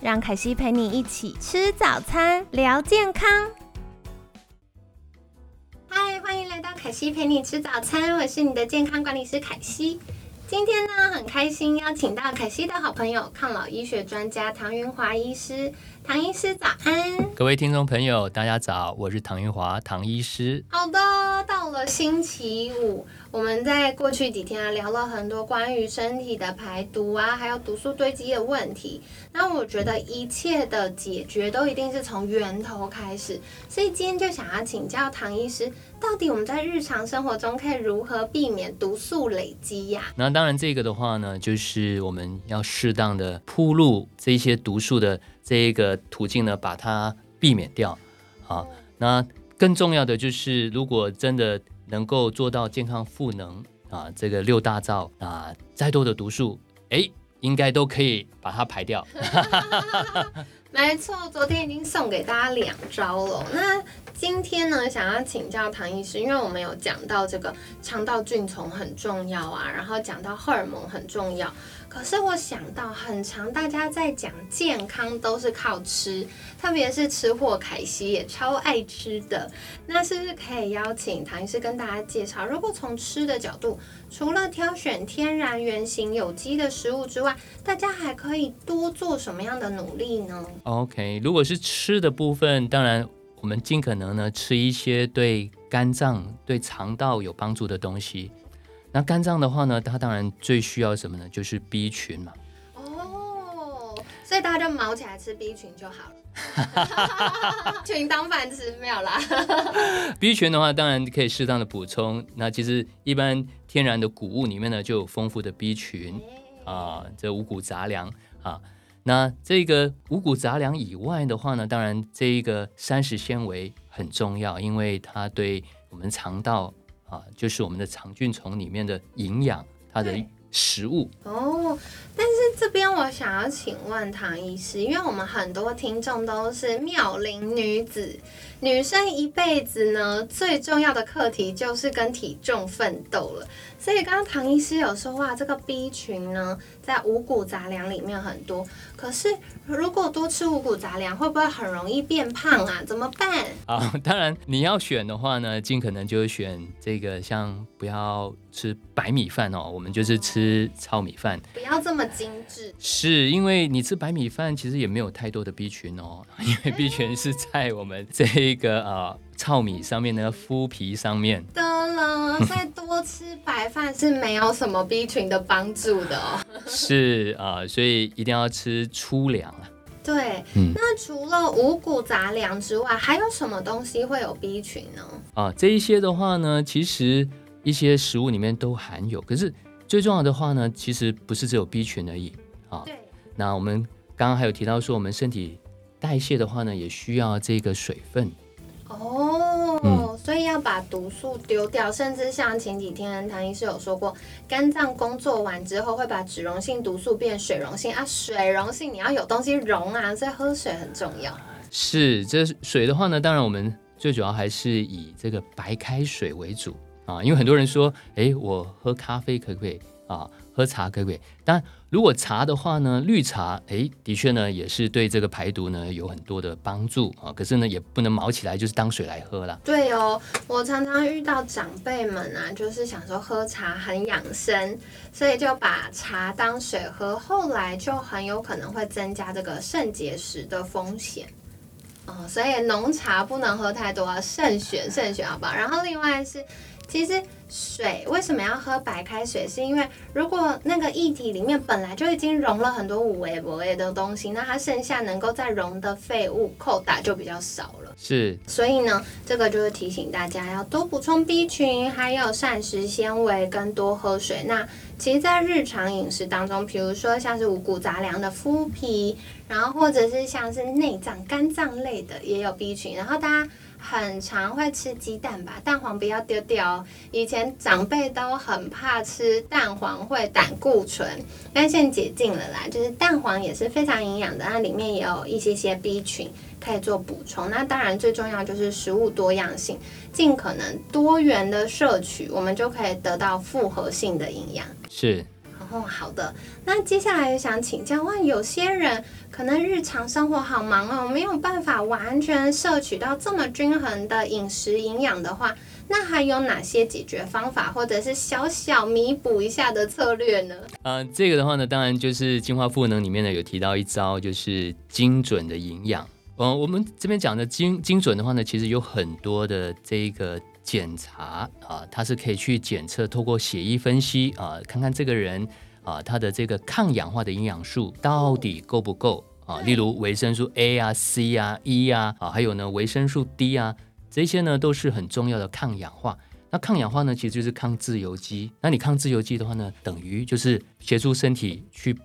让凯西陪你一起吃早餐，聊健康。嗨，欢迎来到凯西陪你吃早餐，我是你的健康管理师凯西。今天呢，很开心邀请到凯西的好朋友抗老医学专家唐云华医师。唐医师早安。各位听众朋友大家早，我是唐云华唐医师。好的，到了星期五，我们在过去几天聊了很多关于身体的排毒啊，还有毒素堆积的问题。那我觉得一切的解决都一定是从源头开始，所以今天就想要请教唐医师，到底我们在日常生活中可以如何避免毒素累积呀？那当然这个的话呢，就是我们要适当的铺路，这些毒素的这个途径呢，把它避免掉。好，那更重要的就是如果真的能够做到健康赋能啊，这个六大兆啊，再多的毒素，应该都可以把它排掉。没错，昨天已经送给大家2招了。那今天呢，想要请教唐医师，因为我们有讲到这个肠道菌丛很重要啊，然后讲到荷尔蒙很重要。可是我想到很常大家在讲健康都是靠吃，特别是吃货凯西也超爱吃的。那是不是可以邀请唐医师跟大家介绍，如果从吃的角度，除了挑选天然原型有机的食物之外，大家还可以多做什么样的努力呢？ OK， 如果是吃的部分，当然我们尽可能呢吃一些对肝脏对肠道有帮助的东西。那肝脏的话呢，它当然最需要什么呢？就是 B 群嘛。哦，所以大家就卯起来吃 B 群就好了，群当饭吃，没有啦。B 群的话，当然可以适当的补充。那其实一般天然的谷物里面呢，就有丰富的 B 群啊，这五谷杂粮啊。那这个五谷杂粮以外的话呢，当然这个膳食纤维很重要，因为它对我们肠道。啊，就是我们的肠菌丛里面的营养，它的食物哦。但是这边我想要请问唐医师，因为我们很多听众都是妙龄女子，女生一辈子呢最重要的课题就是跟体重奋斗了。所以刚刚唐医师有说，哇，这个 B 群呢在五谷杂粮里面很多，可是如果多吃五谷杂粮，会不会很容易变胖啊？怎么办？好，当然你要选的话呢，尽可能就选这个，像不要吃白米饭哦，我们就是吃糙米饭，不要这么精致。是因为你吃白米饭其实也没有太多的 B 群哦，因为 B 群是在我们这个糙米上面呢，麸皮上面的了，所以多吃白饭是没有什么 B 群的帮助的哦。是啊，所以一定要吃粗粮啊。对，那除了五谷杂粮之外，还有什么东西会有 B 群呢？啊，这一些的话呢，其实一些食物里面都含有，可是最重要的话呢，其实不是只有 B 群而已啊。对。那我们刚刚还有提到说，我们身体代谢的话呢，也需要这个水分。哦，所以要把毒素丢掉，甚至像前几天唐医师有说过，肝脏工作完之后会把脂溶性毒素变水溶性啊，水溶性你要有东西溶啊，所以喝水很重要。是，这水的话呢，当然我们最主要还是以这个白开水为主啊，因为很多人说，我喝咖啡可不可以啊？喝茶可不可以？但如果茶的话呢，绿茶的确呢也是对这个排毒呢有很多的帮助啊。可是呢也不能卯起来就是当水来喝啦。对哦，我常常遇到长辈们啊，就是想说喝茶很养生，所以就把茶当水喝，后来就很有可能会增加这个肾结石的风险。所以浓茶不能喝太多啊，慎选好不好？然后另外是。其实水为什么要喝白开水，是因为如果那个液体里面本来就已经溶了很多五味博味的东西，那它剩下能够再溶的废物扣打就比较少了，是。所以呢，这个就是提醒大家要多补充 B 群，还有膳食纤维跟多喝水。那其实在日常饮食当中，比如说像是五谷杂粮的麸皮，然后或者是像是内脏、肝脏类的也有 B 群，然后大家很常会吃鸡蛋吧，蛋黄不要丢掉。以前长辈都很怕吃蛋黄会胆固醇，但现在解禁了啦，就是蛋黄也是非常营养的，那里面也有一些些 B 群可以做补充。那当然最重要就是食物多样性，尽可能多元的摄取，我们就可以得到复合性的营养。是。哦，好的。那接下来想请教，有些人可能日常生活好忙哦，没有办法完全摄取到这么均衡的饮食营养的话，那还有哪些解决方法，或者是小小弥补一下的策略呢？这个的话呢，当然就是进化赋能里面呢有提到一招，就是精准的营养。我们这边讲的 精准的话呢，其实有很多的这个检查啊，它是可以去检测，透过血液分析啊，看看这个人啊，他的这个抗氧化的营养素到底够不够啊？例如维生素 A 啊、C 啊、E 啊，还有呢维生素 D 啊，这些呢都是很重要的抗氧化。那抗氧化呢，其实就是抗自由基。那你抗自由基的话呢，等于就是协助身体去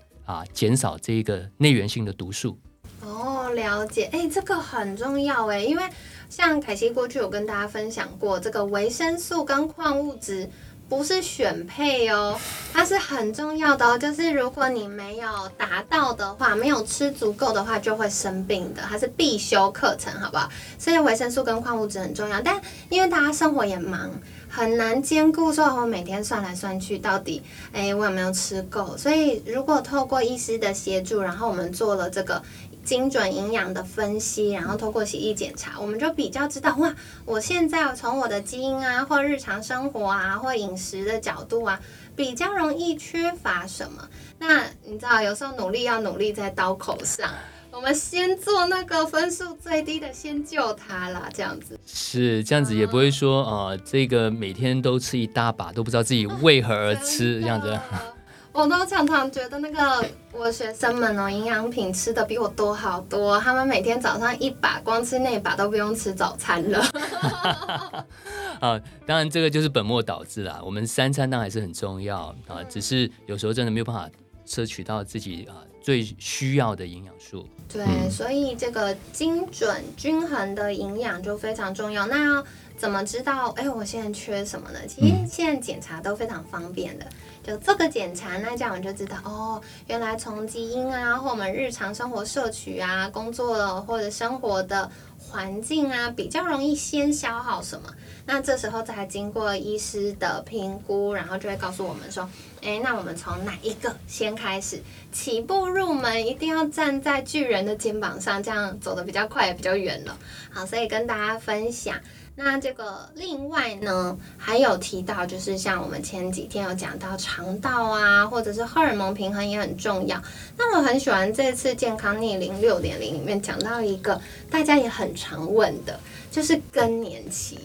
减少这个内源性的毒素。哦，了解。这个很重要哎，因为像凯西过去有跟大家分享过，这个维生素跟矿物质不是选配哦，它是很重要的哦。就是如果你没有达到的话，没有吃足够的话，就会生病的，它是必修课程，好不好？所以维生素跟矿物质很重要，但因为大家生活也忙，很难兼顾说我每天算来算去到底我有没有吃够。所以如果透过医师的协助，然后我们做了这个精准营养的分析，然后透过血液检查，我们就比较知道我现在从我的基因啊，或日常生活啊，或饮食的角度啊，比较容易缺乏什么。那你知道有时候努力在刀口上，我们先做那个分数最低的，先救它啦，这样子。是，这样子也不会说这个每天都吃一大把，都不知道自己为何而吃这样子。我都常常觉得那个我学生们哦，营养品吃的比我多好多，他们每天早上一把，光吃那一把都不用吃早餐了。当然这个就是本末倒置啦。我们三餐当然还是很重要只是有时候真的没有办法摄取到自己最需要的营养素。对，所以这个精准均衡的营养就非常重要。那要怎么知道我现在缺什么呢？其实现在检查都非常方便的，就这个检查，那这样我们就知道原来从基因啊，或我们日常生活摄取啊，工作的或者生活的环境啊，比较容易先消耗什么。那这时候再经过医师的评估，然后就会告诉我们说那我们从哪一个先开始，起步入门一定要站在巨人的肩膀上，这样走得比较快也比较远了。好，所以跟大家分享。那这个另外呢，还有提到就是像我们前几天有讲到肠道啊，或者是荷尔蒙平衡也很重要。那我很喜欢这次健康逆龄 6.0 里面讲到一个大家也很常问的，就是更年期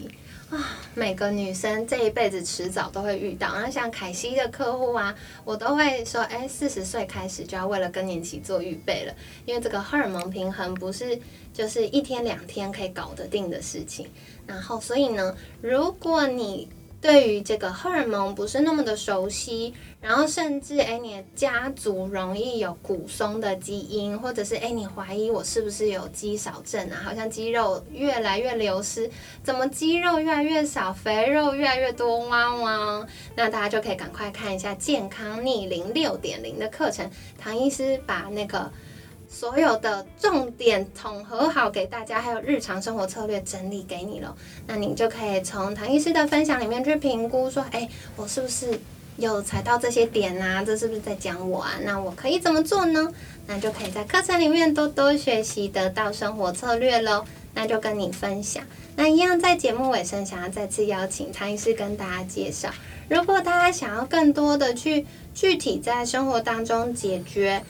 每个女生这一辈子迟早都会遇到。那像凯西的客户啊，我都会说40岁开始就要为了更年期做预备了，因为这个荷尔蒙平衡不是就是一天两天可以搞得定的事情。然后所以呢，如果你对于这个荷尔蒙不是那么的熟悉，然后甚至你的家族容易有骨松的基因，或者是你怀疑我是不是有肌少症啊，好像肌肉越来越流失，怎么肌肉越来越少，肥肉越来越多那大家就可以赶快看一下健康逆龄 6.0 的课程，唐医师把那个所有的重点统合好给大家，还有日常生活策略整理给你了。那你就可以从唐医师的分享里面去评估说我是不是有踩到这些点啊，这是不是在讲我啊，那我可以怎么做呢？那就可以在课程里面多多学习，得到生活策略咯。那就跟你分享。那一样在节目尾声，想要再次邀请唐医师跟大家介绍，如果大家想要更多的去具体在生活当中解决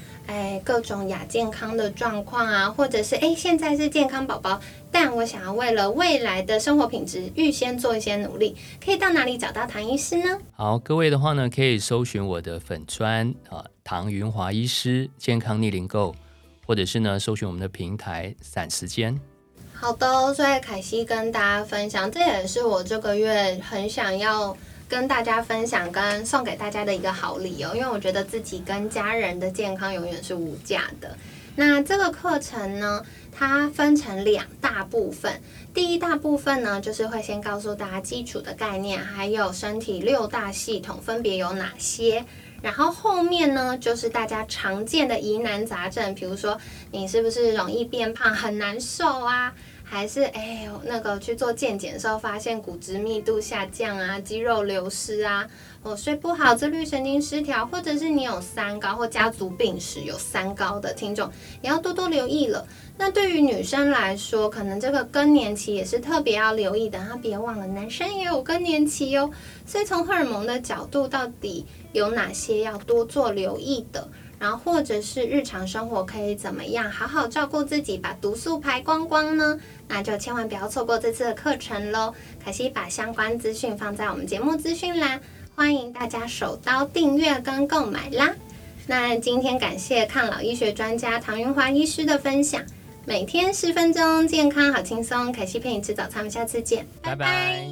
各种亚健康的状况啊，或者是现在是健康宝宝，但我想要为了未来的生活品质预先做一些努力，可以到哪里找到唐医师呢？好，各位的话呢，可以搜寻我的粉专唐芸华医师健康逆龄购，或者是呢搜寻我们的平台散时间。好的，所以凯西跟大家分享，这也是我这个月很想要跟大家分享跟送给大家的一个好礼哦，因为我觉得自己跟家人的健康永远是无价的。那这个课程呢，它分成两大部分。第一大部分呢，就是会先告诉大家基础的概念，还有身体6大系统分别有哪些。然后后面呢，就是大家常见的疑难杂症，比如说你是不是容易变胖、很难瘦啊？还是去做健检的时候发现骨质密度下降啊、肌肉流失啊、睡不好、自律神经失调，或者是你有三高或家族病史有三高的听众，也要多多留意了。那对于女生来说，可能这个更年期也是特别要留意的，别忘了男生也有更年期哦。所以从荷尔蒙的角度，到底有哪些要多做留意的？然后或者是日常生活可以怎么样好好照顾自己，把毒素排光光呢？那就千万不要错过这次的课程咯。凯西把相关资讯放在我们节目资讯栏，欢迎大家手刀订阅跟购买啦。那今天感谢抗老医学专家唐云华医师的分享，每天10分钟，健康好轻松。凯西陪你吃早餐，我们下次见，拜拜。